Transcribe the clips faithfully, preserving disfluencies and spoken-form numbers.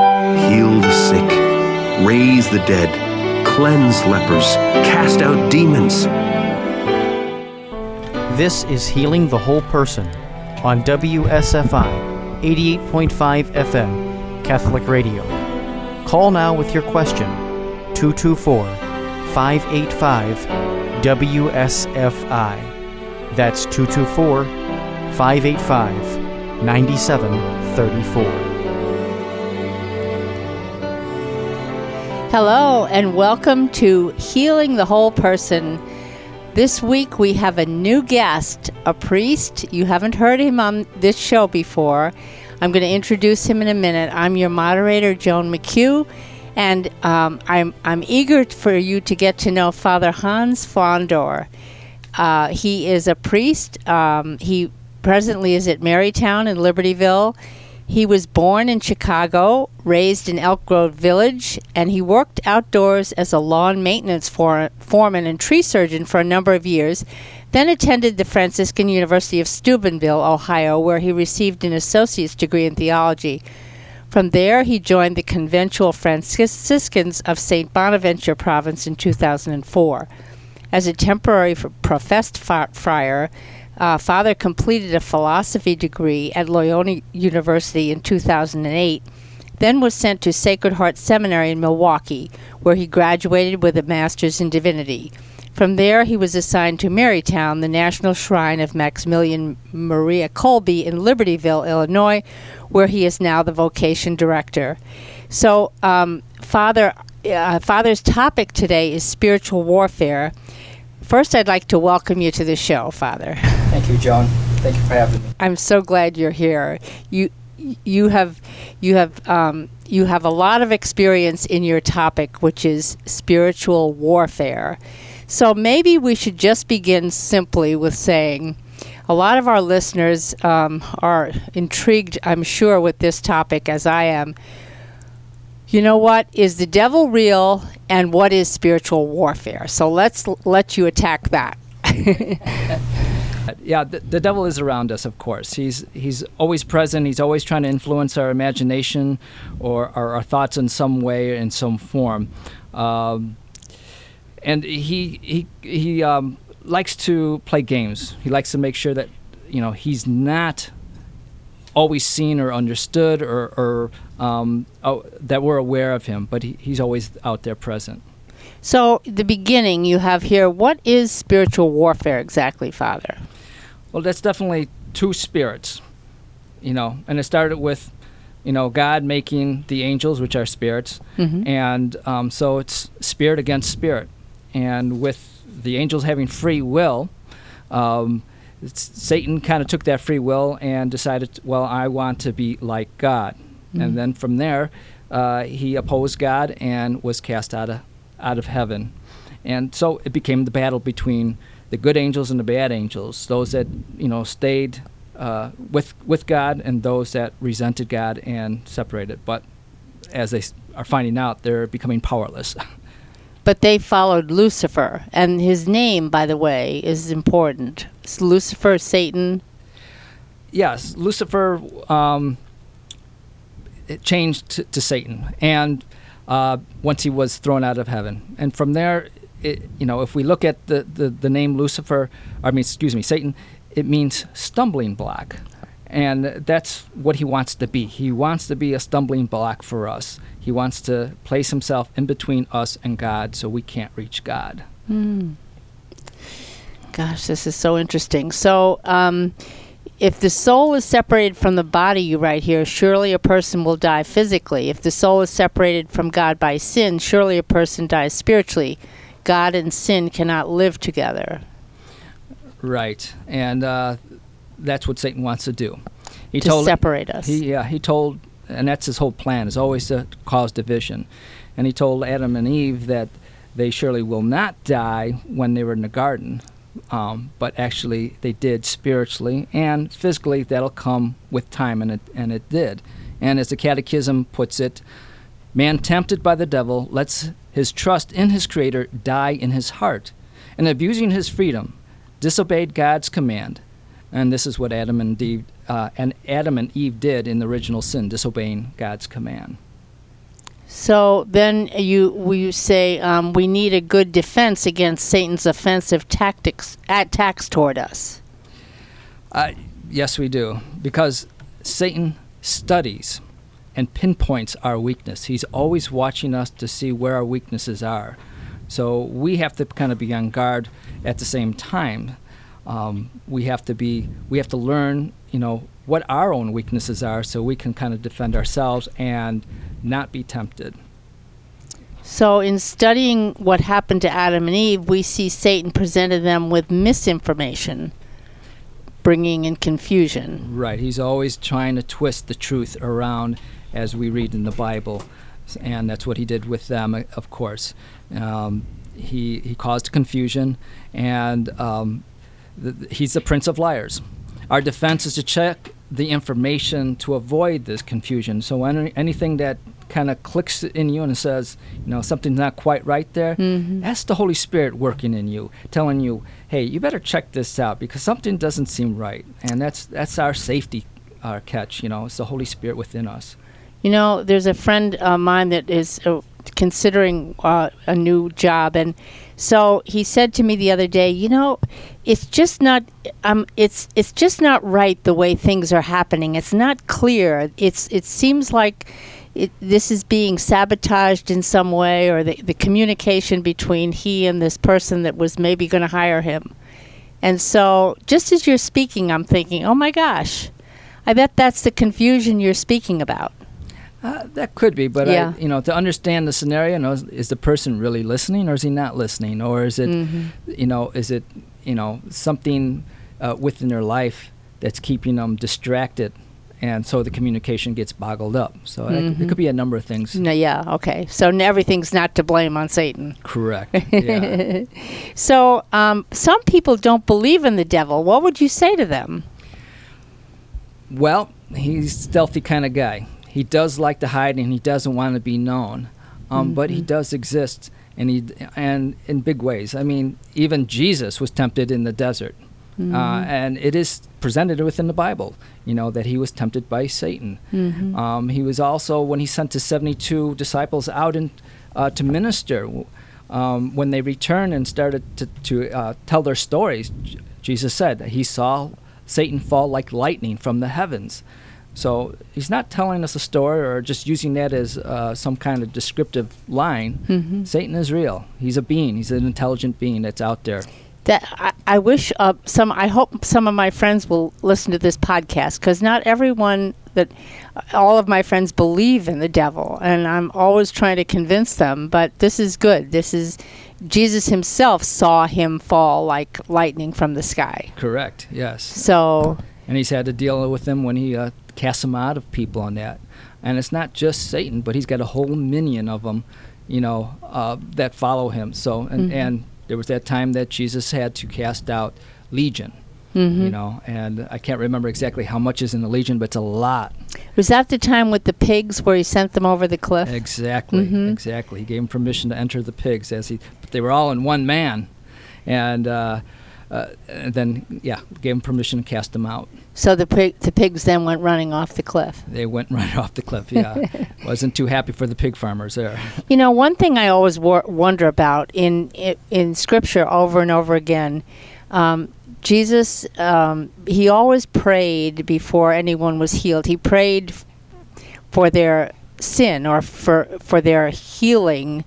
Heal the sick, raise the dead, cleanse lepers, cast out demons. This is Healing the Whole Person on W S F I eighty-eight point five F M Catholic Radio. Call now with your question, two two four, five eight five, W S F I. That's two two four, five eight five, nine seven three four. Hello and welcome to Healing the Whole Person. This week we have a new guest, a priest. You haven't heard him on this show before. I'm going to introduce him in a minute. I'm your moderator, Joan McHugh, and um, I'm I'm eager for you to get to know Father Hans Fondor. Uh, he is a priest. Um, he presently is at Marytown in Libertyville. He was born in Chicago, raised in Elk Grove Village, and he worked outdoors as a lawn maintenance for, foreman and tree surgeon for a number of years, then attended the Franciscan University of Steubenville, Ohio, where he received an associate's degree in theology. From there, he joined the Conventual Franciscans of Saint Bonaventure Province in two thousand four. As a temporary professed friar, Uh, Father completed a philosophy degree at Loyola University in two thousand eight, then was sent to Sacred Heart Seminary in Milwaukee, where he graduated with a master's in divinity. From there, he was assigned to Marytown, the National Shrine of Maximilian Maria Kolbe in Libertyville, Illinois, where he is now the vocation director. So, um, Father, uh, Father's topic today is spiritual warfare. First, I'd like to welcome you to the show, Father. Thank you, Joan. Thank you for having me. I'm so glad you're here. You, you have, you have, um, you have a lot of experience in your topic, which is spiritual warfare. So maybe we should just begin simply with saying, a lot of our listeners um, are intrigued, I'm sure, with this topic, as I am. You know what? Is the devil real, and what is spiritual warfare? So let's l- let you attack that. Yeah, the, the devil is around us, of course. He's he's always present. He's always trying to influence our imagination or, or our thoughts in some way, in some form. Um, and he he he um, likes to play games. He likes to make sure that, you know, he's not always seen or understood, or, or um, oh, that we're aware of him, but he, he's always out there present. So the beginning you have here, what is spiritual warfare exactly, Father? Well, that's definitely two spirits, you know, and it started with, you know, God making the angels, which are spirits, mm-hmm. and um, so it's spirit against spirit, and with the angels having free will, um, It's, Satan kind of took that free will and decided, well, I want to be like God. Mm-hmm. And then from there, uh, he opposed God and was cast out of, out of heaven. And so it became the battle between the good angels and the bad angels, those that, you know, stayed uh, with with God and those that resented God and separated. But as they are finding out, they're becoming powerless. But they followed Lucifer, and his name, by the way, is important. It's Lucifer, Satan. Yes, Lucifer um, it changed to, to Satan, and uh, once he was thrown out of heaven, and from there, it, you know, if we look at the, the, the name Lucifer, I mean, excuse me, Satan, it means stumbling block. And that's what he wants to be. He wants to be a stumbling block for us. He wants to place himself in between us and God so we can't reach God. Mm. Gosh, this is so interesting. So um, if the soul is separated from the body, you write here, surely a person will die physically. If the soul is separated from God by sin, surely a person dies spiritually. God and sin cannot live together. Right. And... Uh, that's what Satan wants to do. He to told, separate us. He, yeah, he told, and that's his whole plan, is always to cause division. And he told Adam and Eve that they surely will not die when they were in the garden. Um, but actually, they did spiritually and physically. That'll come with time, and it, and it did. And as the Catechism puts it, man tempted by the devil lets his trust in his Creator die in his heart, and abusing his freedom, disobeyed God's command. And this is what Adam and Eve, uh, and Adam and Eve did in the original sin, disobeying God's command. So then you we say um, we need a good defense against Satan's offensive tactics attacks toward us. Uh, yes, we do, because Satan studies and pinpoints our weakness. He's always watching us to see where our weaknesses are. So we have to kind of be on guard at the same time. Um, we have to be we have to learn, you know, what our own weaknesses are so we can kind of defend ourselves and not be tempted. So in studying what happened to Adam and Eve, we see Satan presented them with misinformation, bringing in confusion. Right. He's always trying to twist the truth around, as we read in the Bible, and that's what he did with them, of course. Um, he he caused confusion, and um, th- he's the prince of liars. Our defense is to check the information to avoid this confusion. So any, anything that kind of clicks in you and says, you know, something's not quite right there, mm-hmm. that's the Holy Spirit working in you, telling you, hey, you better check this out because something doesn't seem right. And that's that's our safety, our catch, you know, it's the Holy Spirit within us. You know, there's a friend of mine that is uh, considering uh, a new job, and so he said to me the other day, you know, it's just not, um, it's it's just not right the way things are happening. It's not clear. It's it seems like it, this is being sabotaged in some way, or the the communication between he and this person that was maybe going to hire him. And so, just as you're speaking, I'm thinking, oh my gosh, I bet that's the confusion you're speaking about. Uh, that could be, but yeah. I, you know, to understand the scenario, you know, is, is the person really listening, or is he not listening, or is it, mm-hmm. you know, is it, you know, something uh, within their life that's keeping them distracted, and so the communication gets boggled up. So mm-hmm. that, it could be a number of things. No, yeah, okay. So everything's not to blame on Satan. Correct. Yeah. So um, some people don't believe in the devil. What would you say to them? Well, he's a stealthy kind of guy. He does like to hide, and he doesn't want to be known, um, mm-hmm. but he does exist, and he and in big ways. I mean, even Jesus was tempted in the desert, mm-hmm. uh, and it is presented within the Bible, you know, that he was tempted by Satan. Mm-hmm. Um, he was also, when he sent his seventy-two disciples out in, uh, to minister, um, when they returned and started to, to uh, tell their stories, Jesus said that he saw Satan fall like lightning from the heavens. So he's not telling us a story or just using that as uh, some kind of descriptive line. Mm-hmm. Satan is real. He's a being. He's an intelligent being that's out there. That I, I wish uh, some. I hope some of my friends will listen to this podcast, because not everyone that all of my friends believe in the devil, and I'm always trying to convince them. But this is good. This is Jesus himself saw him fall like lightning from the sky. Correct. Yes. So. And he's had to deal with him when he. Uh, cast them out of people on that, and it's not just Satan, but he's got a whole minion of them, you know, uh, that follow him. So, and, mm-hmm. and there was that time that Jesus had to cast out legion, mm-hmm. you know, and I can't remember exactly how much is in the legion, but it's a lot. Was that the time with the pigs where he sent them over the cliff? Exactly, mm-hmm. exactly. He gave them permission to enter the pigs, as he, but they were all in one man, and. Uh, Uh, and then, yeah, gave him permission to cast them out. So the pig, the pigs then went running off the cliff. They went running off the cliff, yeah. Wasn't too happy for the pig farmers there. You know, one thing I always war- wonder about in, in in Scripture over and over again, um, Jesus, um, he always prayed before anyone was healed. He prayed f- for their sin or for for their healing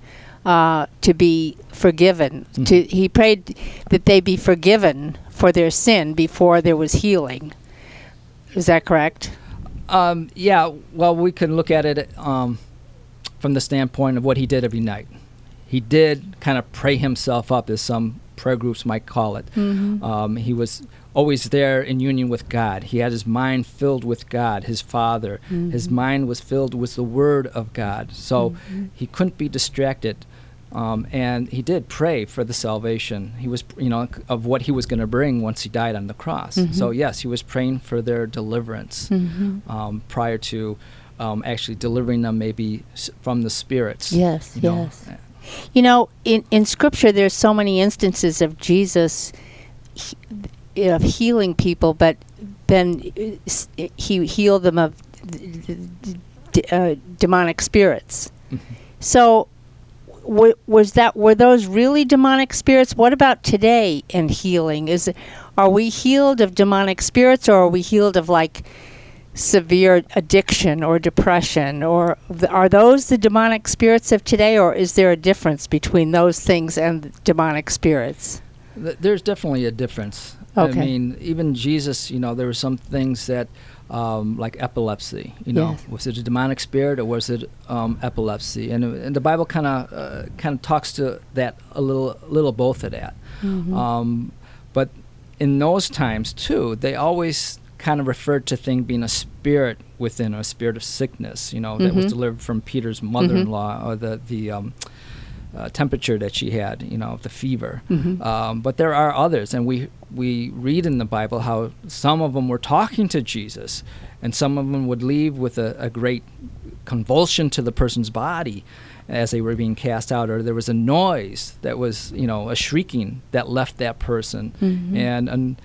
Uh, to be forgiven. Mm-hmm. To, he prayed that they be forgiven for their sin before there was healing. Is that correct? Um, yeah. Well, we can look at it um, from the standpoint of what he did every night. He did kind of pray himself up, as some prayer groups might call it. Mm-hmm. Um, he was always there in union with God. He had his mind filled with God, his Father. Mm-hmm. His mind was filled with the Word of God. So mm-hmm. he couldn't be distracted. Um, and he did pray for the salvation. He was, you know, of what he was going to bring once he died on the cross. Mm-hmm. So yes, he was praying for their deliverance mm-hmm. um, prior to um, actually delivering them, maybe s- from the spirits. Yes, you yes. know. You know, in in Scripture, there's so many instances of Jesus he, of healing people, but then he healed them of d- d- d- uh, demonic spirits. Mm-hmm. So w- was that, were those really demonic spirits? What about today in healing? Is it, are we healed of demonic spirits, or are we healed of like severe addiction or depression? Or th- are those the demonic spirits of today, or is there a difference between those things and demonic spirits? Th- there's definitely a difference. Okay. I mean, even Jesus, you know, there were some things that, um, like epilepsy, you know, yes. was it a demonic spirit or was it um, epilepsy? And, and the Bible kind of uh, kind of talks to that a little, little both of that. Mm-hmm. Um, but in those times too, they always kind of referred to thing being a spirit within, a spirit of sickness, you know, mm-hmm. that was delivered from Peter's mother-in-law, mm-hmm. or the the. Um, Uh, temperature that she had, you know, the fever. Mm-hmm. Um, but there are others, and we we read in the Bible how some of them were talking to Jesus, and some of them would leave with a, a great convulsion to the person's body as they were being cast out, or there was a noise that was, you know, a shrieking that left that person. Mm-hmm. And, and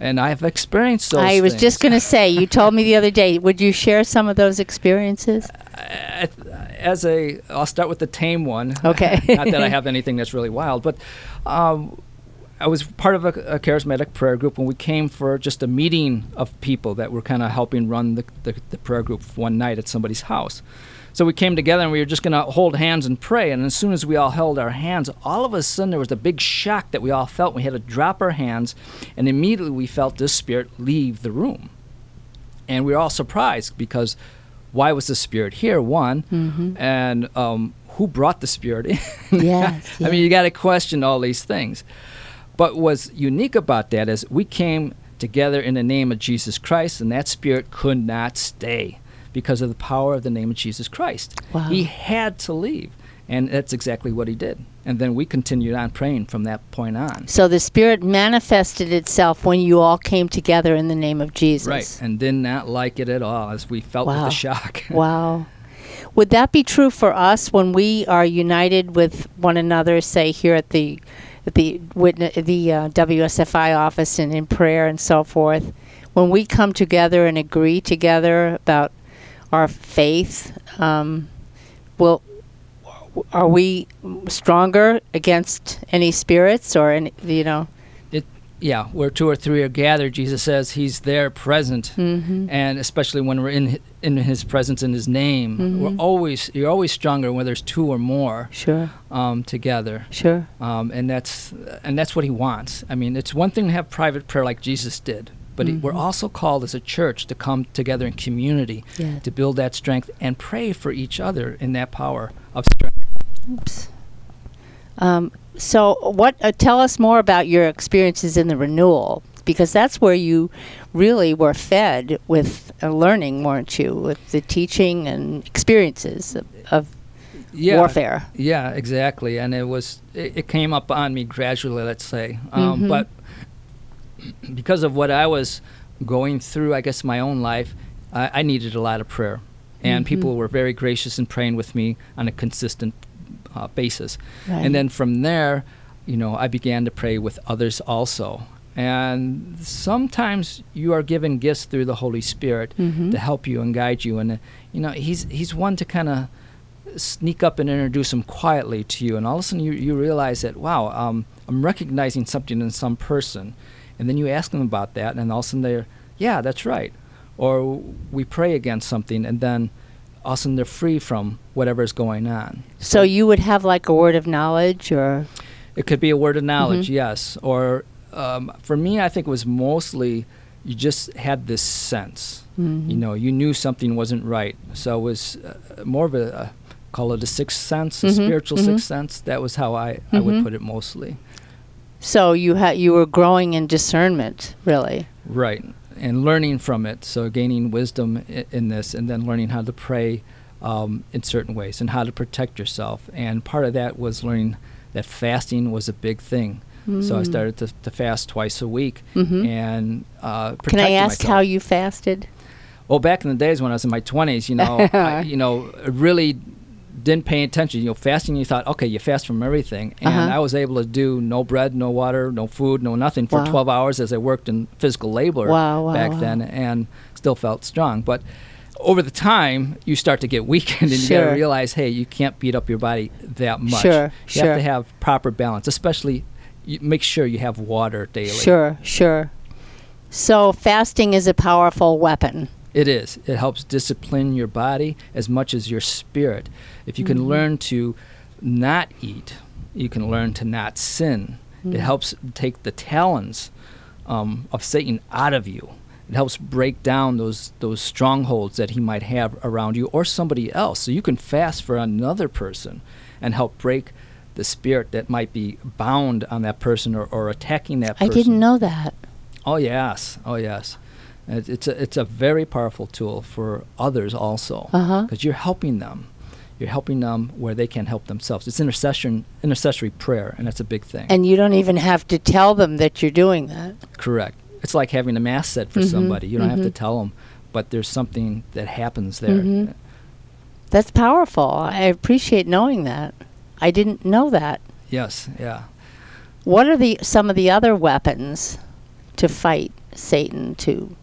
and I've experienced those I was things. Just going to say, you told me the other day, would you share some of those experiences? I, I, As a, I'll start with the tame one. Okay. Not that I have anything that's really wild, but um, I was part of a, a charismatic prayer group, and we came for just a meeting of people that were kind of helping run the, the, the prayer group one night at somebody's house. So we came together, and we were just going to hold hands and pray, and as soon as we all held our hands, all of a sudden there was a big shock that we all felt. We had to drop our hands, and immediately we felt this spirit leave the room. And we were all surprised because... why was the spirit here, one, mm-hmm. and um, who brought the spirit in? Yes, yes. I mean, you got to question all these things. But what's unique about that is we came together in the name of Jesus Christ, and that spirit could not stay because of the power of the name of Jesus Christ. Wow. He had to leave, and that's exactly what he did. And then we continued on praying from that point on. So the spirit manifested itself when you all came together in the name of Jesus. Right, and did not like it at all, as we felt wow. with the shock. Wow. Would that be true for us when we are united with one another, say here at the at the witness, the uh, W S F I office and in prayer and so forth? When we come together and agree together about our faith, um, will... are we stronger against any spirits or any, you know? It, yeah, where two or three are gathered, Jesus says he's there present, mm-hmm. and especially when we're in in his presence, in his name, mm-hmm. we're always you're always stronger when there's two or more sure. um, together. Sure. Um, and that's and that's what he wants. I mean, it's one thing to have private prayer like Jesus did, but mm-hmm. we're also called as a church to come together in community yeah. to build that strength and pray for each other in that power of strength. Oops. Um, so what? Uh, tell us more about your experiences in the renewal, because that's where you really were fed with uh, learning, weren't you, with the teaching and experiences of, of yeah, warfare. Yeah, exactly. And it was it, it came up on me gradually, let's say. Um, mm-hmm. But because of what I was going through, I guess, my own life, I, I needed a lot of prayer. And mm-hmm. people were very gracious in praying with me on a consistent Uh, basis. Right. And then from there, you know, I began to pray with others also. And sometimes you are given gifts through the Holy Spirit mm-hmm. to help you and guide you. And, uh, you know, he's he's one to kind of sneak up and introduce him quietly to you. And all of a sudden you, you realize that, wow, um, I'm recognizing something in some person. And then you ask them about that, and all of a sudden they're, yeah, that's right. Or we pray against something, and then all of a sudden they're free from whatever's going on. So you would have like a word of knowledge, or? It could be a word of knowledge, mm-hmm. yes. Or um, for me, I think it was mostly you just had this sense. Mm-hmm. You know, you knew something wasn't right. So it was uh, more of a, uh, call it a sixth sense, mm-hmm. a spiritual mm-hmm. sixth sense. That was how I, mm-hmm. I would put it mostly. So you ha- you were growing in discernment, really. Right. And learning from it, so gaining wisdom I- in this, and then learning how to pray um, in certain ways and how to protect yourself. And part of that was learning that fasting was a big thing. Mm. So I started to, to fast twice a week mm-hmm. and uh, protect myself. Can I ask myself. How you fasted? Well, back in the days when I was in my twenties, you know, I, you know, really didn't pay attention. You know, fasting, you thought, okay, you fast from everything. And uh-huh. I was able to do no bread, no water, no food, no nothing for wow. twelve hours as I worked in physical labor wow, wow, back wow. then, and still felt strong. But over the time, you start to get weakened, and sure. you got to realize, hey, you can't beat up your body that much. Sure, you sure. have to have proper balance, especially you make sure you have water daily. Sure, sure. So fasting is a powerful weapon. It is. It helps discipline your body as much as your spirit. If you mm-hmm. can learn to not eat, you can learn to not sin. Mm-hmm. It helps take the talons um, of Satan out of you. It helps break down those those strongholds that he might have around you or somebody else. So you can fast for another person and help break the spirit that might be bound on that person or, or attacking that person. I didn't know that. Oh, yes. Oh, yes. It's, it's, a, it's a very powerful tool for others also because uh-huh. you're helping them. You're helping them where they can help themselves. It's intercession, intercessory prayer, and that's a big thing. And you don't even have to tell them that you're doing that. Correct. It's like having a mass said for mm-hmm. somebody. You don't mm-hmm. have to tell them, but there's something that happens there. Mm-hmm. That's powerful. I appreciate knowing that. I didn't know that. Yes, yeah. What are the some of the other weapons to fight Satan too?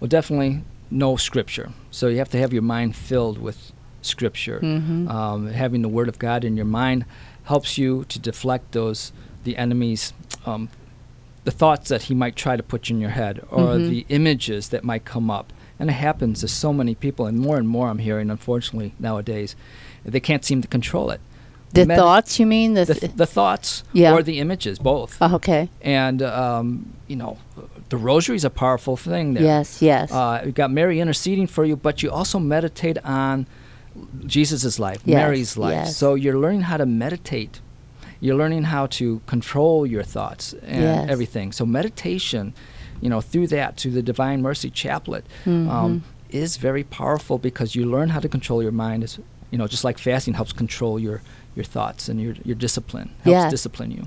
Well, definitely know Scripture. So you have to have your mind filled with Scripture. Mm-hmm. Um, having the Word of God in your mind helps you to deflect those the enemy's um the thoughts that he might try to put in your head or mm-hmm. the images that might come up. And it happens to so many people, and more and more I'm hearing, unfortunately, nowadays, they can't seem to control it. The Medi- thoughts, you mean? The, th- the, the thoughts yeah. or the images, both. Oh, okay. And, um, you know, the rosary's a powerful thing there. Yes, yes. Uh, you've got Mary interceding for you, but you also meditate on Jesus' life, yes, Mary's life. Yes. So you're learning how to meditate. You're learning how to control your thoughts and yes. everything. So meditation, you know, through that, through the Divine Mercy Chaplet, mm-hmm. um, is very powerful because you learn how to control your mind. It's, you know, just like fasting helps control your, your thoughts and your, your discipline, helps yeah. discipline you.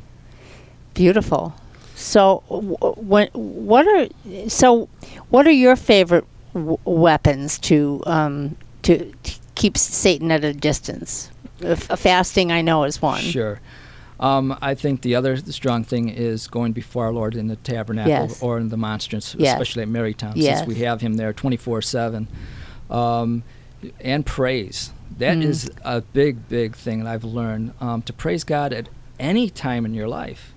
Beautiful. So, w- when, what are so what are your favorite w- weapons to um, to, to keep Satan at a distance? F- fasting, I know, is one. Sure. Um, I think the other strong thing is going before our Lord in the tabernacle yes. or in the monstrance, yes. especially at Marytown, yes. since we have him there twenty-four seven. Um, and praise. That mm. is a big, big thing that I've learned, um, to praise God at any time in your life,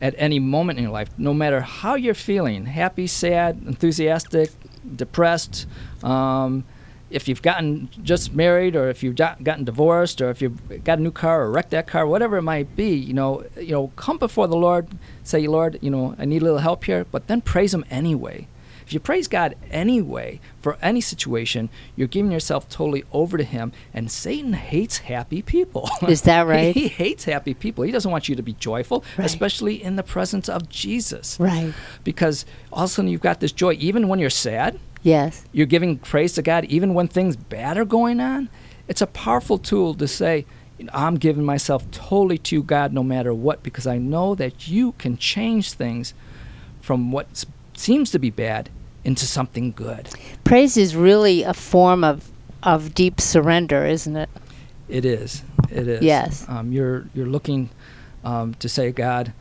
at any moment in your life, no matter how you're feeling, happy, sad, enthusiastic, depressed, um, if you've gotten just married or if you've gotten divorced or if you've got a new car or wrecked that car, whatever it might be, you know, you know, come before the Lord, say, Lord, you know, I need a little help here, but then praise him anyway. If you praise God anyway for any situation, you're giving yourself totally over to him, and Satan hates happy people. Is that right? He, he hates happy people. He doesn't want you to be joyful, right. especially in the presence of Jesus. Right. Because all of a sudden you've got this joy, even when you're sad. Yes. You're giving praise to God even when things bad are going on. It's a powerful tool to say, I'm giving myself totally to God no matter what, because I know that you can change things from what seems to be bad into something good. Praise is really a form of, of deep surrender, isn't it? It is. It is. Yes. Um, you're, you're looking um, to say, God,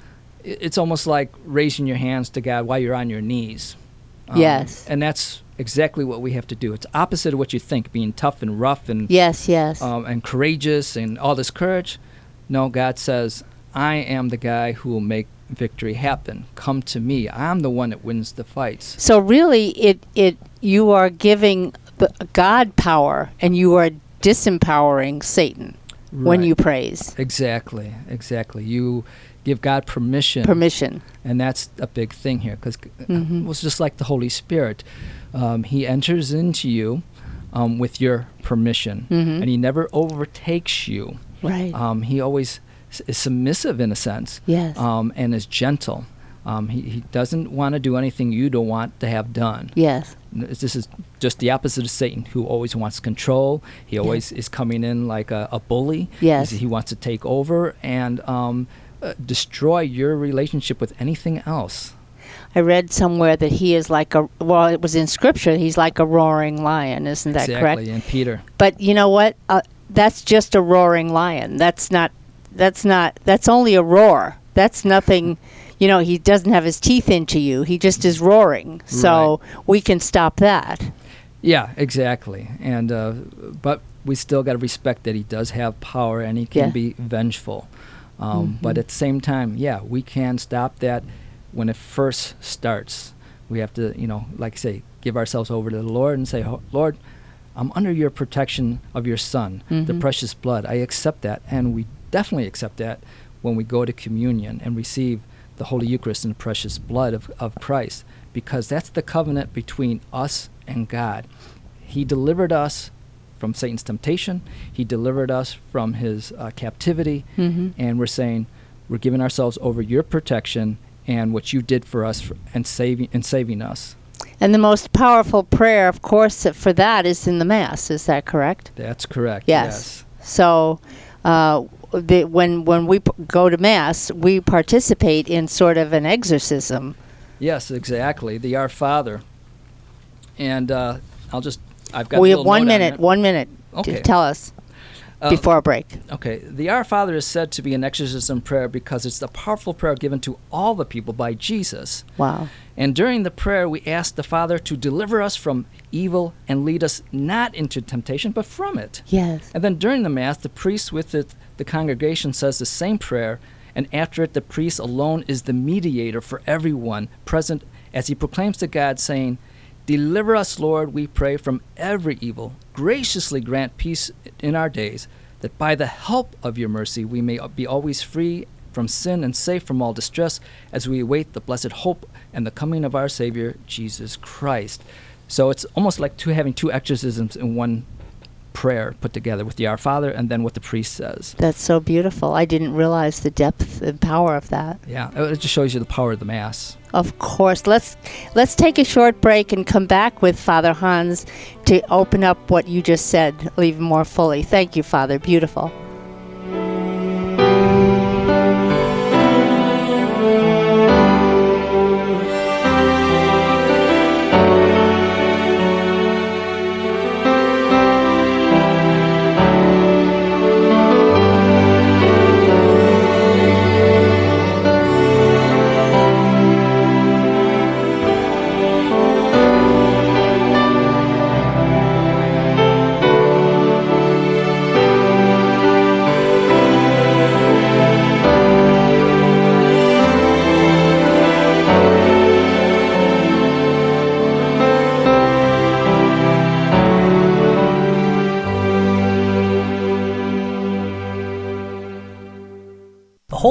it's almost like raising your hands to God while you're on your knees. Um, yes. And that's exactly what we have to do. It's opposite of what you think, being tough and rough and yes, yes, um, and courageous and all this courage. No, God says, I am the guy who will make victory happen. Come to me. I'm the one that wins the fights. So really, it it you are giving God power, and you are disempowering Satan right. when you praise. Exactly, exactly. You give God permission. Permission. And that's a big thing here, because mm-hmm. it was just like the Holy Spirit. Um, he enters into you um, with your permission, mm-hmm. and he never overtakes you. Right. Um, he always is submissive in a sense, yes. um, and is gentle. Um, he, he doesn't want to do anything you don't want to have done. Yes. This is just the opposite of Satan, who always wants control. He always yes. is coming in like a, a bully. Yes. He wants to take over, and Um, Uh, destroy your relationship with anything else. I read somewhere that he is like a, well, it was in Scripture, he's like a roaring lion. Isn't that exactly, correct? Exactly, and Peter. But you know what? Uh, that's just a roaring lion. That's not, that's not, that's only a roar. That's nothing, you know, he doesn't have his teeth into you. He just is roaring. So right. we can stop that. Yeah, exactly. And uh, but we still got to respect that he does have power and he can yeah. be vengeful. Um, mm-hmm. But at the same time, yeah, we can stop that when it first starts. We have to, you know, like I say, give ourselves over to the Lord and say, Lord, I'm under your protection of your Son, mm-hmm. the precious blood. I accept that, and we definitely accept that when we go to communion and receive the Holy Eucharist and the precious blood of, of Christ, because that's the covenant between us and God. He delivered us from Satan's temptation. He delivered us from his uh, captivity, mm-hmm. and we're saying we're giving ourselves over your protection and what you did for us for, and saving and saving us. And the most powerful prayer, of course, for that is in the Mass. Is that correct? That's correct. Yes. yes. So, uh, the, when when we p- go to Mass, we participate in sort of an exorcism. Yes, exactly. The Our Father. And uh, I'll just I've got. We have one minute. On one minute. Okay. To tell us uh, before a break. Okay. The Our Father is said to be an exorcism prayer because it's a powerful prayer given to all the people by Jesus. Wow. And during the prayer, we ask the Father to deliver us from evil and lead us not into temptation, but from it. Yes. And then during the Mass, the priest with the, the congregation says the same prayer, and after it, the priest alone is the mediator for everyone present as he proclaims to God, saying, "Deliver us, Lord, we pray, from every evil. Graciously grant peace in our days, that by the help of your mercy we may be always free from sin and safe from all distress as we await the blessed hope and the coming of our Savior, Jesus Christ." So it's almost like two, having two exorcisms in one prayer put together, with the Our Father and then what the priest says. That's so beautiful. I didn't realize the depth and power of that. Yeah, it just shows you the power of the Mass. Of course. Let's let's take a short break and come back with Father Hans to open up what you just said even more fully. Thank you, Father. Beautiful.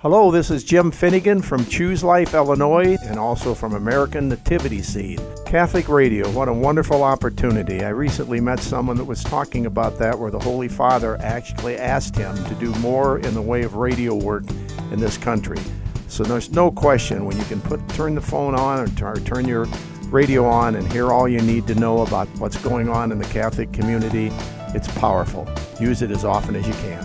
Hello, this is Jim Finnegan from Choose Life, Illinois, and also from American Nativity Seed. Catholic Radio, what a wonderful opportunity. I recently met someone that was talking about that, where the Holy Father actually asked him to do more in the way of radio work in this country. So there's no question, when you can put turn the phone on or, t- or turn your radio on and hear all you need to know about what's going on in the Catholic community, it's powerful. Use it as often as you can.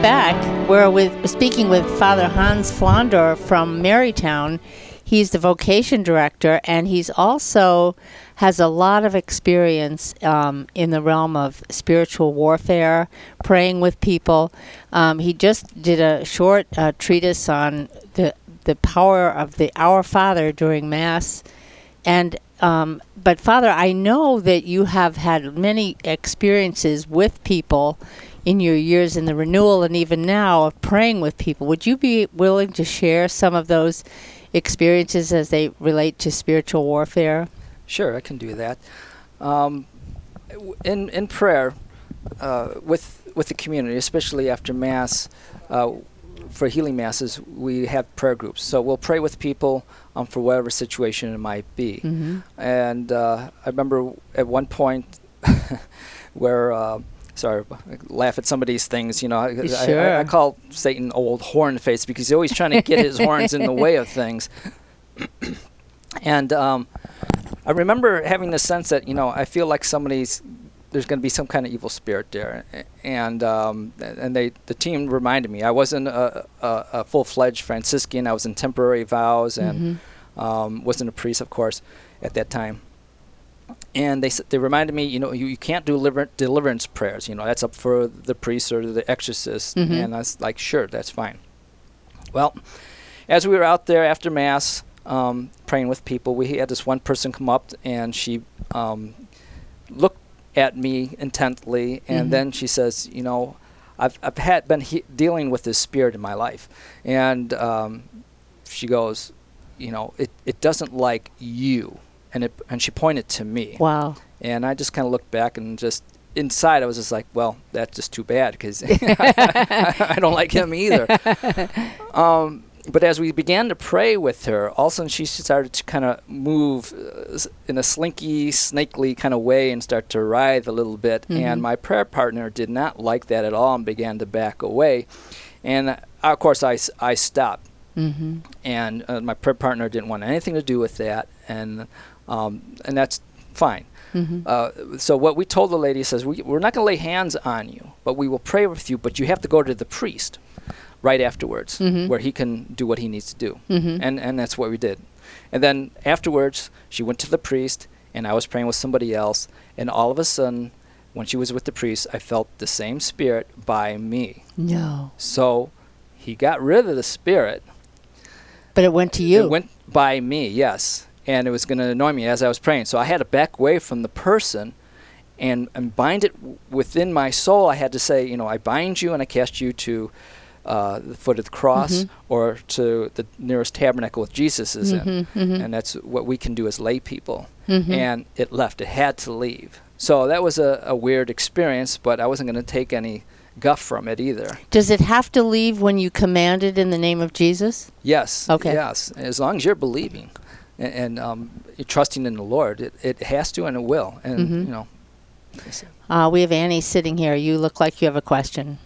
Welcome back. We're with, speaking with Father Hans Fondor from Marytown. He's the vocation director, and he's also has a lot of experience um, in the realm of spiritual warfare, praying with people. Um, he just did a short uh, treatise on the the power of the Our Father during Mass, and um, but Father, I know that you have had many experiences with people in your years in the renewal and even now of praying with people. Would you be willing to share some of those experiences as they relate to spiritual warfare? Sure, I can do that. Um, in in prayer, uh, with with the community, especially after Mass, uh, for healing Masses, we have prayer groups. So we'll pray with people um, for whatever situation it might be. Mm-hmm. And uh, I remember at one point where... Uh, Sorry, I laugh at some of these things, you know. I, sure. I, I call Satan old horn face because he's always trying to get his horns in the way of things. And um, I remember having the sense that, you know, I feel like somebody's, there's going to be some kind of evil spirit there. And um, and they the team reminded me. I wasn't a, a, a full-fledged Franciscan. I was in temporary vows and mm-hmm. um, wasn't a priest, of course, at that time. And they they reminded me, you know, you, you can't do liber- deliverance prayers. You know, that's up for the priest or the exorcist. Mm-hmm. And I was like, sure, that's fine. Well, as we were out there after Mass um, praying with people, we had this one person come up, and she um, looked at me intently, and mm-hmm. then she says, you know, I've I've had been he- dealing with this spirit in my life. And um, she goes, you know, it, it doesn't like you. And it, and she pointed to me. Wow. And I just kind of looked back and just inside I was just like, well, that's just too bad because I don't like him either. Um, but as we began to pray with her, all of a sudden she started to kind of move uh, in a slinky, snakely kind of way and start to writhe a little bit. Mm-hmm. And my prayer partner did not like that at all and began to back away. And, uh, of course, I, I stopped. Mm-hmm. And uh, my prayer partner didn't want anything to do with that. And... Um, and that's fine. Mm-hmm. Uh, so what we told the lady says, we, we're not going to lay hands on you, but we will pray with you, but you have to go to the priest right afterwards mm-hmm. where he can do what he needs to do. Mm-hmm. And, and that's what we did. And then afterwards, she went to the priest, and I was praying with somebody else, and all of a sudden, when she was with the priest, I felt the same spirit by me. No. So he got rid of the spirit. But it went to you. It went by me, yes. And it was going to annoy me as I was praying. So I had to back away from the person and, and bind it w- within my soul. I had to say, you know, I bind you and I cast you to uh, the foot of the cross mm-hmm. or to the nearest tabernacle with Jesus is mm-hmm, in. Mm-hmm. And that's what we can do as lay people. Mm-hmm. And it left. It had to leave. So that was a, a weird experience, but I wasn't going to take any guff from it either. Does it have to leave when you command it in the name of Jesus? Yes. Okay. Yes. As long as you're believing. And, and um, trusting in the Lord, it, it has to and it will. And mm-hmm. you know, uh, we have Annie sitting here. You look like you have a question.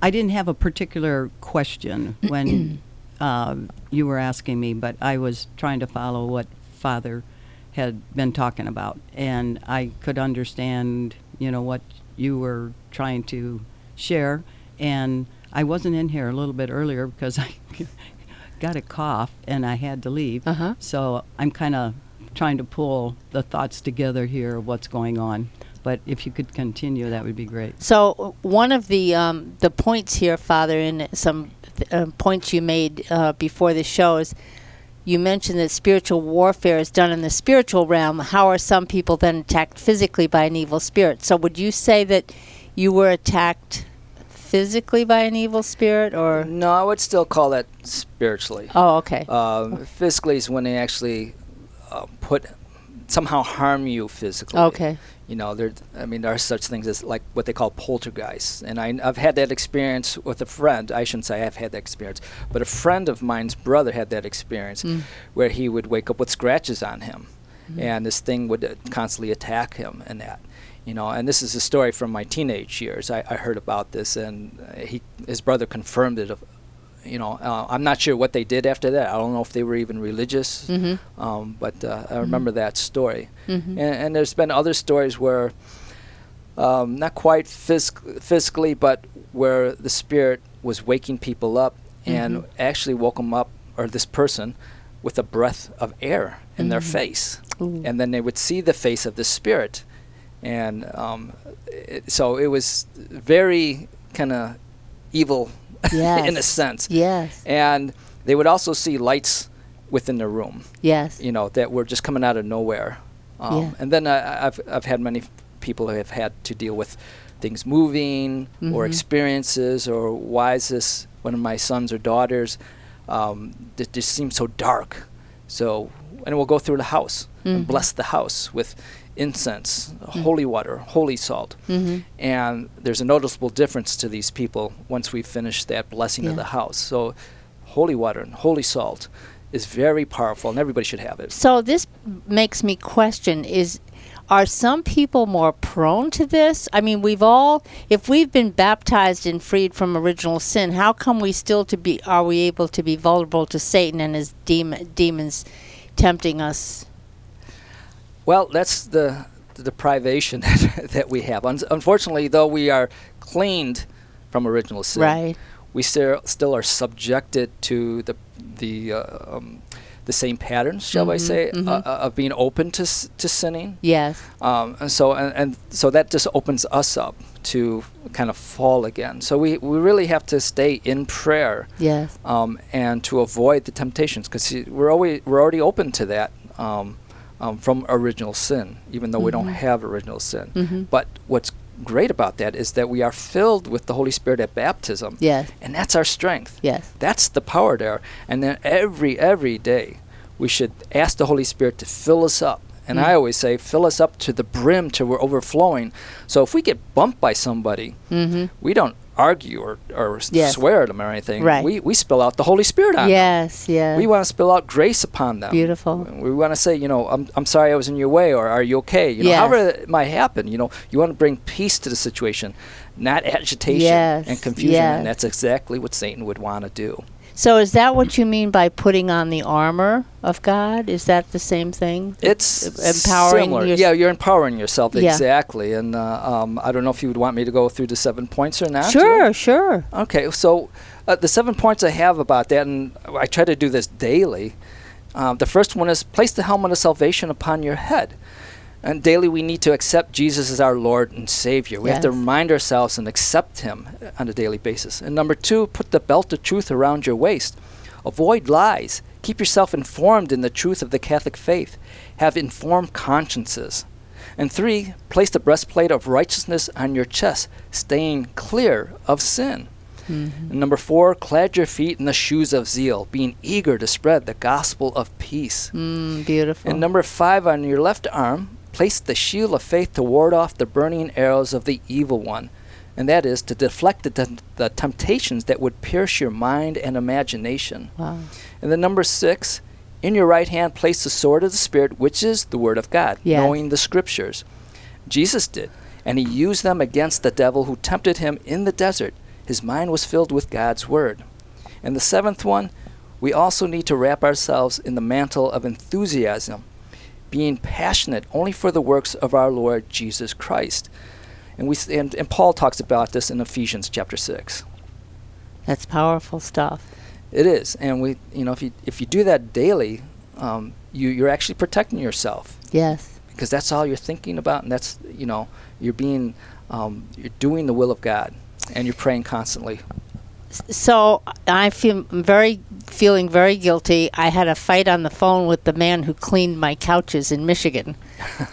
I didn't have a particular question when uh, you were asking me, but I was trying to follow what Father had been talking about, and I could understand, you know, what you were trying to share. And I wasn't in here a little bit earlier because I. got a cough and I had to leave. Uh-huh. So I'm kind of trying to pull the thoughts together here of what's going on. But if you could continue, that would be great. So one of the um, the points here, Father, and some th- uh, points you made uh, before the show is you mentioned that spiritual warfare is done in the spiritual realm. How are some people then attacked physically by an evil spirit? So would you say that you were attacked physically by an evil spirit, or no? I would still call that spiritually. Oh, okay. Um, physically is when they actually uh, put somehow harm you physically. Okay. You know, there. I mean, there are such things as like what they call poltergeists, and I, I've had that experience with a friend. I shouldn't say I've had that experience, but a friend of mine's brother had that experience, mm. where he would wake up with scratches on him, mm-hmm. and this thing would uh, constantly attack him, and that. You know, and this is a story from my teenage years. I, I heard about this, and he, his brother confirmed it. You know, uh, I'm not sure what they did after that. I don't know if they were even religious, mm-hmm. um, but uh, I remember mm-hmm. that story. Mm-hmm. And, and there's been other stories where, um, not quite phys- physically, but where the Spirit was waking people up mm-hmm. and actually woke them up, or this person, with a breath of air in mm-hmm. their face. Ooh. And then they would see the face of the Spirit. And um, it, so it was very kind of evil yes. in a sense. Yes. And they would also see lights within the room. Yes. You know, that were just coming out of nowhere. Um, yeah. And then I, I've I've had many people who have had to deal with things moving mm-hmm. or experiences, or why is this, one of my sons or daughters, um, that just seems so dark. So, and we'll go through the house mm-hmm. and bless the house with incense, mm-hmm. holy water, holy salt. Mm-hmm. And there's a noticeable difference to these people once we finish that blessing yeah. of the house. So holy water and holy salt is very powerful, and everybody should have it. So this makes me question, is are some people more prone to this? I mean, we've all, if we've been baptized and freed from original sin, how come we still to be are we able to be vulnerable to Satan and his demon, demons tempting us? Well, that's the the deprivation that we have. Un- unfortunately, though we are cleaned from original sin, right. we still still are subjected to the the uh, um, the same patterns, shall mm-hmm, I say, mm-hmm. uh, of being open to s- to sinning. Yes. Um, and so and, and so that just opens us up to kind of fall again. So we, we really have to stay in prayer. Yes. Um, and to avoid the temptations, because we're always we're already open to that. Um, Um, from original sin, even though mm-hmm. we don't have original sin. Mm-hmm. But what's great about that is that we are filled with the Holy Spirit at baptism. Yes. And that's our strength. Yes. That's the power there. And then every, every day we should ask the Holy Spirit to fill us up. And mm-hmm. I always say, fill us up to the brim till we're overflowing. So if we get bumped by somebody, mm-hmm. we don't argue or, or yes. swear at them or anything. Right. We we spill out the Holy Spirit on yes, them. Yes, yes. We want to spill out grace upon them. Beautiful. We want to say, you know, I'm I'm sorry I was in your way, or are you okay? You know, yes. however it might happen, you know, you want to bring peace to the situation, not agitation yes, and confusion. Yes. And that's exactly what Satan would want to do. So is that what you mean by putting on the armor of God? Is that the same thing? It's empowering similar. Your yeah, you're empowering yourself, yeah. exactly. And uh, um, I don't know if you would want me to go through the seven points or not. Sure, or? sure. Okay, so uh, the seven points I have about that, and I try to do this daily. Um, the first one is place the helmet of salvation upon your head. And daily we need to accept Jesus as our Lord and Savior. We yes. have to remind ourselves and accept Him on a daily basis. And number two, put the belt of truth around your waist. Avoid lies. Keep yourself informed in the truth of the Catholic faith. Have informed consciences. And three, place the breastplate of righteousness on your chest, staying clear of sin. Mm-hmm. And number four, clad your feet in the shoes of zeal, being eager to spread the gospel of peace. Mm, beautiful. And number five, on your left arm, place the shield of faith to ward off the burning arrows of the evil one, and that is to deflect the, te- the temptations that would pierce your mind and imagination. Wow. And then number six, in your right hand place the sword of the Spirit, which is the Word of God, yes. knowing the Scriptures. Jesus did, and He used them against the devil who tempted Him in the desert. His mind was filled with God's Word. And the seventh one, we also need to wrap ourselves in the mantle of enthusiasm, being passionate only for the works of our Lord Jesus Christ. And we and, and Paul talks about this in Ephesians chapter six. That's powerful stuff. It is. And we you know if you if you do that daily, um, you, you're actually protecting yourself. Yes. Because that's all you're thinking about, and that's you know, you're being um, you're doing the will of God, and you're praying constantly. So I feel very, feeling very guilty. I had a fight on the phone with the man who cleaned my couches in Michigan,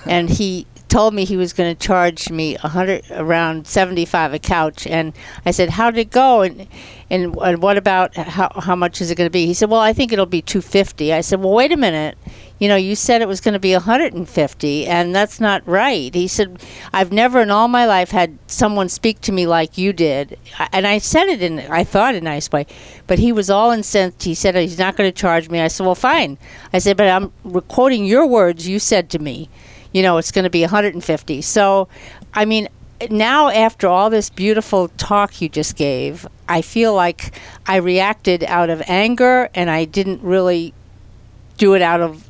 and he told me he was going to charge me a hundred, around seventy-five a couch. And I said, "How'd it go? And and, and what about how how much is it going to be?" He said, "Well, I think it'll be two fifty." I said, "Well, wait a minute. You know, you said it was going to be one hundred fifty, and that's not right." He said, "I've never in all my life had someone speak to me like you did." And I said it in, I thought, a nice way, but he was all incensed. He said, "He's not going to charge me." I said, "Well, fine." I said, "But I'm quoting your words you said to me. You know, it's going to be one hundred fifty. So, I mean, now after all this beautiful talk you just gave, I feel like I reacted out of anger, and I didn't really do it out of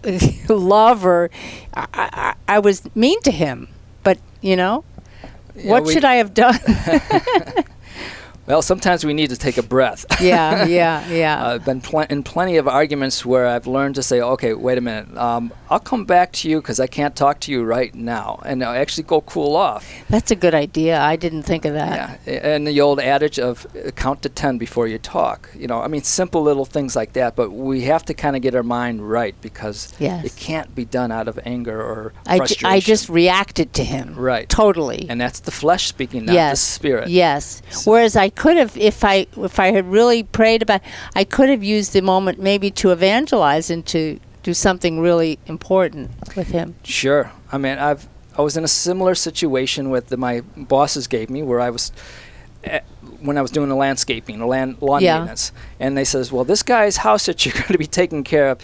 love, or I, I, I was mean to him, but you know, yeah, what should I have done? Well, sometimes we need to take a breath. Yeah, yeah, yeah. I've been pl- in plenty of arguments where I've learned to say, okay, wait a minute. Um, I'll come back to you because I can't talk to you right now. And I'll actually go cool off. That's a good idea. I didn't think of that. Yeah. And the old adage of uh, count to ten before you talk. You know, I mean, simple little things like that. But we have to kind of get our mind right because yes. it can't be done out of anger or I frustration. Ju- I just reacted to him. Right. Totally. And that's the flesh speaking, not yes. the spirit. Yes. So Whereas I could have, if I if I had really prayed about, I could have used the moment maybe to evangelize and to do something really important with him. Sure. I mean, I've I was in a similar situation with the, my bosses gave me where I was at, when I was doing the landscaping, the land lawn yeah. maintenance, and they says, well, this guy's house that you're going to be taking care of,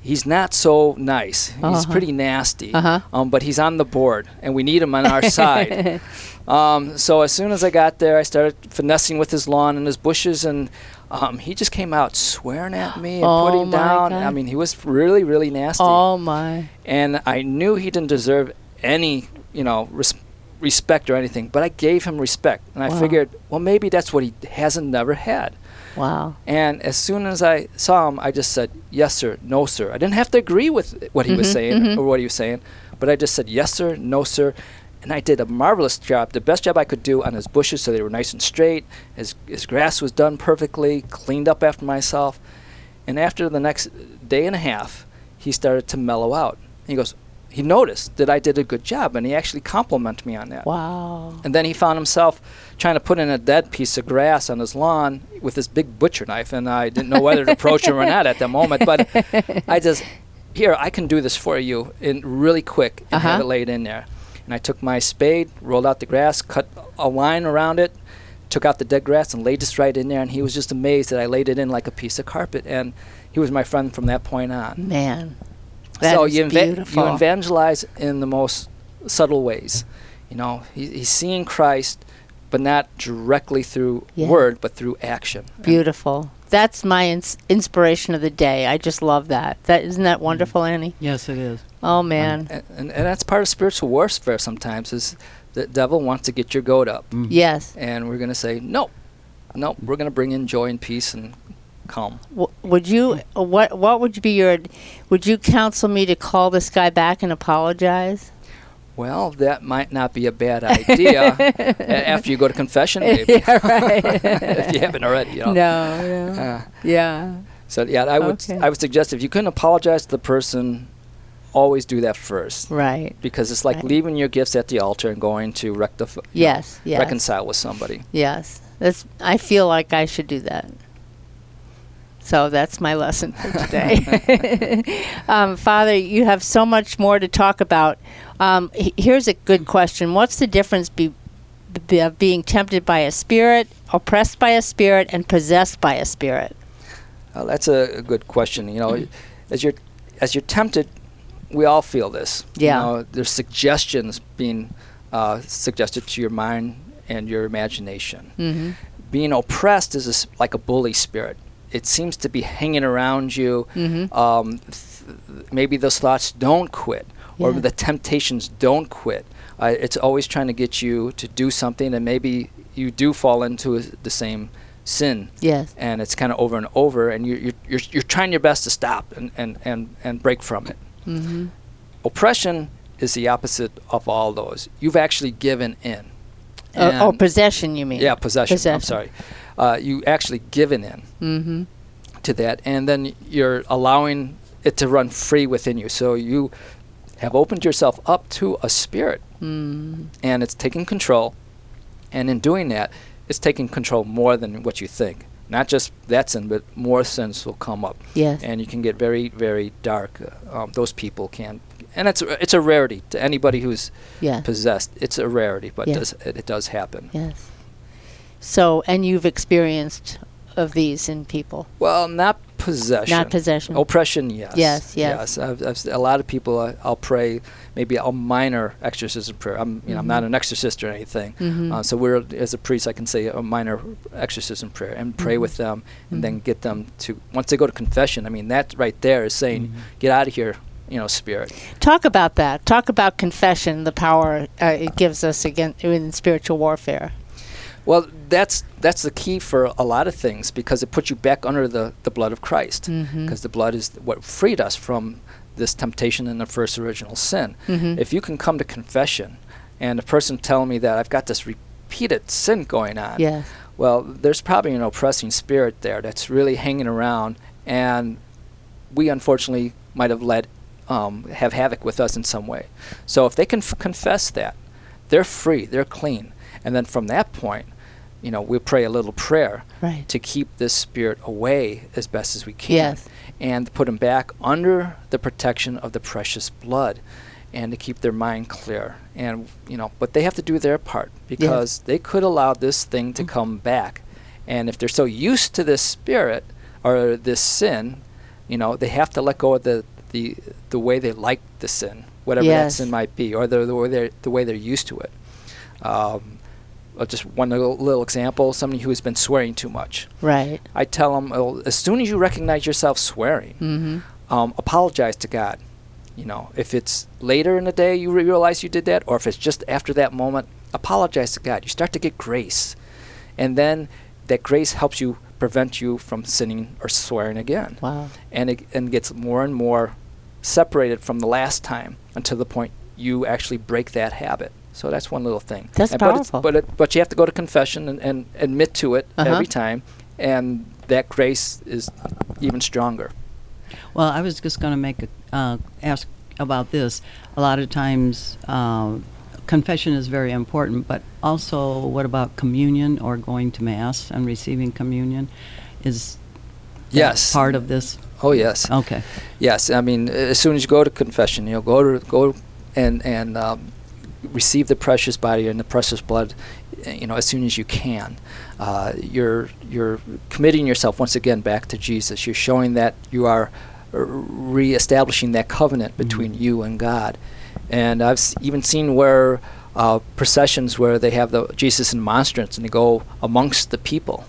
he's not so nice. He's uh-huh. pretty nasty, uh-huh. um, but he's on the board, and we need him on our side. Um, so as soon as I got there, I started finessing with his lawn and his bushes, and um, he just came out swearing at me and oh putting down. God. I mean, he was really, really nasty. Oh, my. And I knew he didn't deserve any, you know, res- respect or anything, but I gave him respect. And I wow. figured, well, maybe that's what he hasn't never had. Wow. And as soon as I saw him, I just said, yes, sir, no, sir. I didn't have to agree with what he mm-hmm, was saying mm-hmm. or what he was saying, but I just said, yes, sir, no, sir. And I did a marvelous job, the best job I could do on his bushes so they were nice and straight. His, his grass was done perfectly, cleaned up after myself. And after the next day and a half, he started to mellow out. He goes, he noticed that I did a good job, and he actually complimented me on that. Wow. And then he found himself trying to put in a dead piece of grass on his lawn with this big butcher knife, and I didn't know whether to approach him or not at the moment, but I just, here, I can do this for you in really quick and uh-huh. had it laid in there. And I took my spade, rolled out the grass, cut a line around it, took out the dead grass, and laid this right in there. And he was just amazed that I laid it in like a piece of carpet. And he was my friend from that point on. Man, that so is you inva- beautiful. You evangelize in the most subtle ways. You know, he, he's seeing Christ, but not directly through yeah. word, but through action. Beautiful. And that's my ins- inspiration of the day. I just love that. That isn't that wonderful, Annie? Yes, it is. Oh, man. And, and, and that's part of spiritual warfare sometimes is the devil wants to get your goat up. Mm. Yes. And we're going to say, no, no, we're going to bring in joy and peace and calm. W- would you, what What would be your, would you counsel me to call this guy back and apologize? Well, that might not be a bad idea a- after you go to confession, maybe. Yeah, right. If you haven't already. You know. No, no. Uh, yeah. So, yeah, I would okay. I would suggest if you couldn't apologize to the person, always do that first. Right. Because it's like right. leaving your gifts at the altar and going to rectify, yes, yes. reconcile with somebody. Yes. That's, I feel like I should do that. So that's my lesson for today. um, Father, you have so much more to talk about. Um, h- here's a good question. What's the difference be, be, of being tempted by a spirit, oppressed by a spirit, and possessed by a spirit? Uh, that's a, a good question. You know, mm-hmm. as you're as you're tempted, we all feel this. Yeah. You know, there's suggestions being uh, suggested to your mind and your imagination. Mm-hmm. Being oppressed is a s- like a bully spirit. It seems to be hanging around you. Mm-hmm. Um, th- maybe those thoughts don't quit, yeah. or the temptations don't quit. Uh, it's always trying to get you to do something, and maybe you do fall into a, the same sin. Yes. And it's kind of over and over, and you, you're you're you're trying your best to stop and and, and, and break from it. Mm-hmm. Oppression is the opposite of all those. You've actually given in. Uh, oh, possession, you mean? Yeah, possession. possession. I'm sorry. Uh, you actually given in mm-hmm. to that, and then you're allowing it to run free within you. So you have opened yourself up to a spirit, mm. and it's taking control. And in doing that, it's taking control more than what you think. Not just that sin, but more sins will come up. Yes. And you can get very, very dark. Uh, um, those people can. And it's a, it's a rarity to anybody who's yes. possessed. It's a rarity, but yes. does, it, it does happen. Yes. So, and you've experienced of these in people? Well, not possession. Not possession. Oppression, yes. Yes, yes. yes. I've, I've, a lot of people, I, I'll pray maybe a minor exorcism prayer. I'm, you mm-hmm. know, I'm not an exorcist or anything. Mm-hmm. Uh, so we're, as a priest, I can say a minor exorcism prayer and pray mm-hmm. with them, and mm-hmm. then get them to, once they go to confession, I mean, that right there is saying, mm-hmm. get out of here, you know, spirit. Talk about that. Talk about confession, the power uh, it gives us again in spiritual warfare. Well, that's that's the key for a lot of things, because it puts you back under the, the blood of Christ, because mm-hmm. the blood is what freed us from this temptation in the first original sin. Mm-hmm. If you can come to confession and a person telling me that I've got this repeated sin going on, yes. well, there's probably an oppressing spirit there that's really hanging around, and we unfortunately might have led, um, have havoc with us in some way. So if they can f- confess that, they're free, they're clean. And then from that point, you know, we pray a little prayer right. to keep this spirit away as best as we can yes. and put them back under the protection of the precious blood and to keep their mind clear. And, you know, but they have to do their part, because yes. they could allow this thing to mm-hmm. come back. And if they're so used to this spirit or this sin, you know, they have to let go of the, the, the way they like the sin, whatever yes. that sin might be, or the, the, way, they're, the way they're used to it. Um, Uh, just one little, little example, somebody who has been swearing too much. Right. I tell them, oh, as soon as you recognize yourself swearing, mm-hmm. um, apologize to God. You know, if it's later in the day you re- realize you did that, or if it's just after that moment, apologize to God. You start to get grace. And then that grace helps you prevent you from sinning or swearing again. Wow. And it and gets more and more separated from the last time until the point you actually break that habit. So that's one little thing. That's and powerful. But, but, it, but you have to go to confession and, and admit to it uh-huh. every time, and that grace is even stronger. Well, I was just going to make a, uh, ask about this. A lot of times uh, confession is very important, but also what about communion or going to Mass and receiving communion? Is that yes. part of this? Oh, yes. Okay. Yes. I mean, as soon as you go to confession, you'll go to go and... and um, receive the precious body and the precious blood, you know, as soon as you can. Uh, you're you're committing yourself once again back to Jesus. You're showing that you are reestablishing that covenant between mm-hmm. you and God. And I've s- even seen where uh, processions where they have the Jesus in monstrance and they go amongst the people,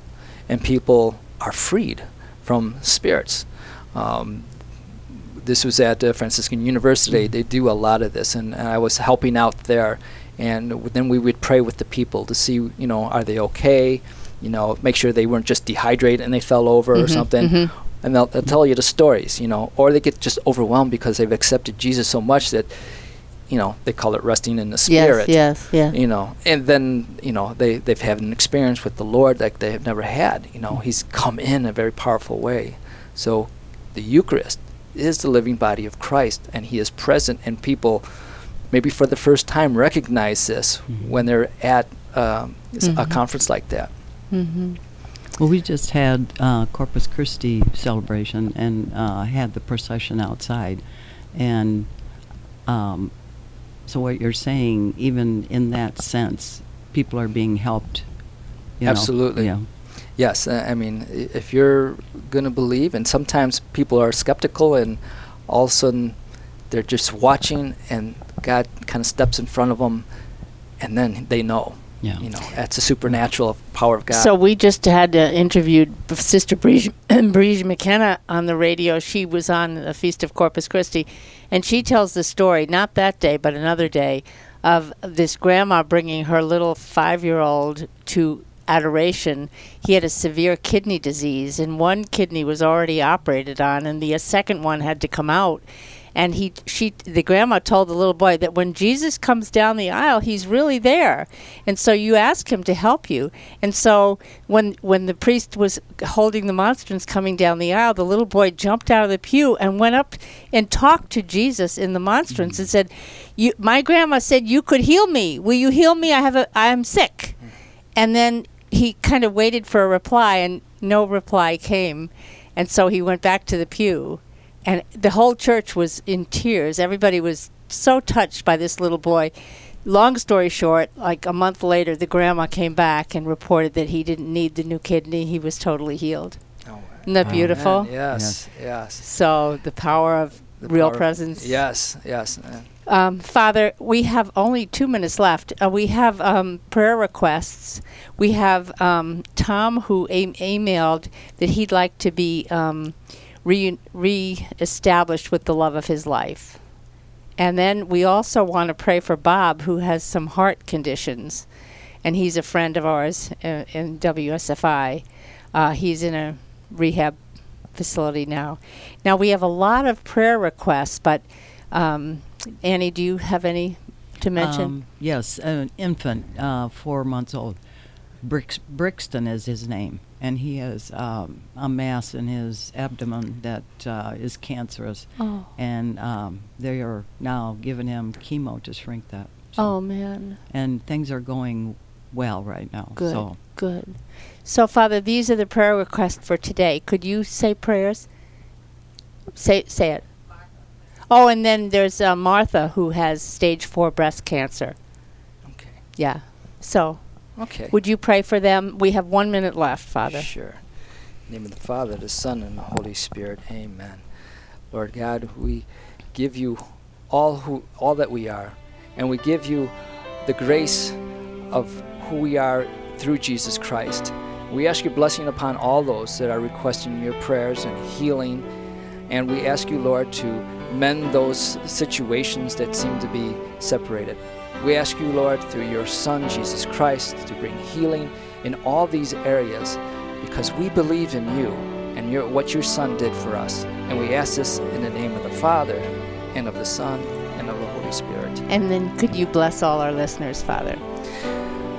and people are freed from spirits. Um, This was at uh, Franciscan University. Mm-hmm. They do a lot of this, and, and I was helping out there. And w- then we would pray with the people to see, you know, are they okay? You know, make sure they weren't just dehydrated and they fell over mm-hmm, or something. Mm-hmm. And they'll, they'll tell you the stories, you know, or they get just overwhelmed because they've accepted Jesus so much that, you know, they call it resting in the Spirit. Yes, yes, yeah. You know, and then, you know, they, they've had an experience with the Lord like they have never had. You know, mm-hmm. He's come in a very powerful way. So the Eucharist is the living body of Christ, and He is present, and people maybe for the first time recognize this mm-hmm. when they're at um, mm-hmm. a conference like that. Mm-hmm. Well, we just had uh, Corpus Christi celebration and uh, had the procession outside, and um, so what you're saying, even in that sense, people are being helped. You Absolutely. Know, yeah. Yes, uh, I mean, I- if you're going to believe, and sometimes people are skeptical, and all of a sudden they're just watching, and God kind of steps in front of them, and then they know. Yeah. You know, that's the supernatural power of God. So we just had uh, interviewed Sister Breege, Breege McKenna on the radio. She was on the Feast of Corpus Christi, and she tells the story, not that day, but another day, of this grandma bringing her little five-year-old to adoration. He had a severe kidney disease, and one kidney was already operated on, and the uh, second one had to come out. And he, she, the grandma told the little boy that when Jesus comes down the aisle, He's really there, and so you ask Him to help you. And so when when the priest was holding the monstrance coming down the aisle, the little boy jumped out of the pew and went up and talked to Jesus in the monstrance mm-hmm. and said, "You, my grandma said you could heal me. Will you heal me? I have a, I am sick." Mm-hmm. And then he kind of waited for a reply, and no reply came. And so he went back to the pew, and the whole church was in tears. Everybody was so touched by this little boy. Long story short, like a month later, the grandma came back and reported that he didn't need the new kidney. He was totally healed. Oh, isn't that oh, beautiful? Man. Yes, yes, yes. So the power of the real power presence. Of, yes, yes. Um, Father, we have only two minutes left. Uh, we have um, prayer requests. We have um, Tom who am- emailed that he'd like to be um, re- re-established with the love of his life. And then we also want to pray for Bob, who has some heart conditions. and he's a friend of ours in, in W S F I. Uh, he's in a rehab facility now. Now, we have a lot of prayer requests, but um, Annie, do you have any to mention? Um, yes, an infant, uh, four months old. Brix- Brixton is his name, and he has um, a mass in his abdomen that uh, is cancerous, oh. and um, they are now giving him chemo to shrink that. So. Oh, man. And things are going well right now. Good, so. good. So, Father, these are the prayer requests for today. Could you say prayers? Say say it. Martha. Oh, and then there's uh, Martha, who has stage four breast cancer. Okay. Yeah. So... Okay. Would you pray for them? We have one minute left, Father. Sure. In the name of the Father, the Son, and the Holy Spirit. Amen. Lord God, we give you all who all that we are, and we give you the grace of who we are through Jesus Christ. We ask your blessing upon all those that are requesting your prayers and healing, and we ask you, Lord, to mend those situations that seem to be separated. We ask you, Lord, through your Son, Jesus Christ, to bring healing in all these areas, because we believe in you and your, what your Son did for us. And we ask this in the name of the Father, and of the Son, and of the Holy Spirit. And then could you bless all our listeners, Father?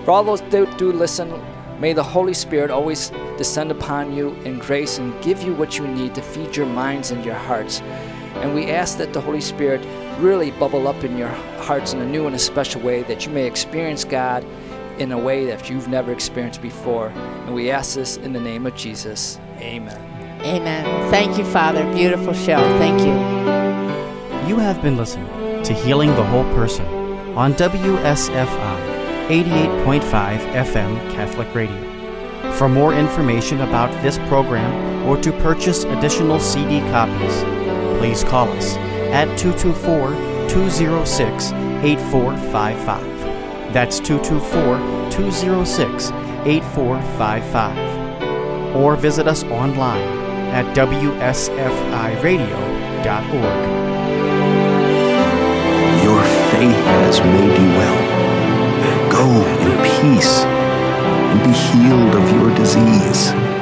For all those that do listen, may the Holy Spirit always descend upon you in grace and give you what you need to feed your minds and your hearts. And we ask that the Holy Spirit really bubble up in your hearts in a new and a special way, that you may experience God in a way that you've never experienced before. And we ask this in the name of Jesus. Amen. Amen. Thank you, Father. Beautiful show. Thank you. You have been listening to Healing the Whole Person on W S F I eighty-eight point five F M Catholic Radio. For more information about this program or to purchase additional C D copies, please call us at two two four, two oh six, eight four five five. That's two two four, two oh six, eight four five five. Or visit us online at W S F I radio dot org. Your faith has made you well. Go in peace and be healed of your disease.